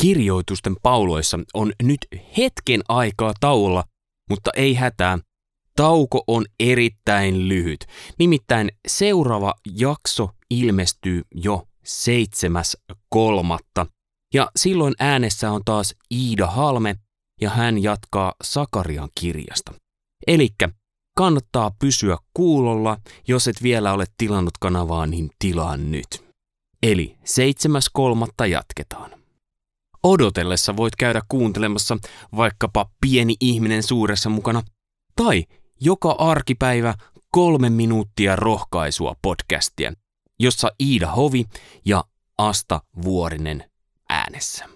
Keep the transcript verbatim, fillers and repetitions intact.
Kirjoitusten pauloissa on nyt hetken aikaa tauolla, mutta ei hätää. Tauko on erittäin lyhyt. Nimittäin seuraava jakso ilmestyy jo seitsemäs kolmatta. Ja silloin äänessä on taas Iida Halme ja hän jatkaa Sakarian kirjasta. Elikkä kannattaa pysyä kuulolla, jos et vielä ole tilannut kanavaa, niin tilaa nyt. Eli seitsemäs kolmatta jatketaan. Odotellessa voit käydä kuuntelemassa vaikkapa Pieni ihminen suuressa mukana tai joka arkipäivä kolme minuuttia rohkaisua podcastia, jossa Iida Hovi ja Asta Vuorinen äänessä.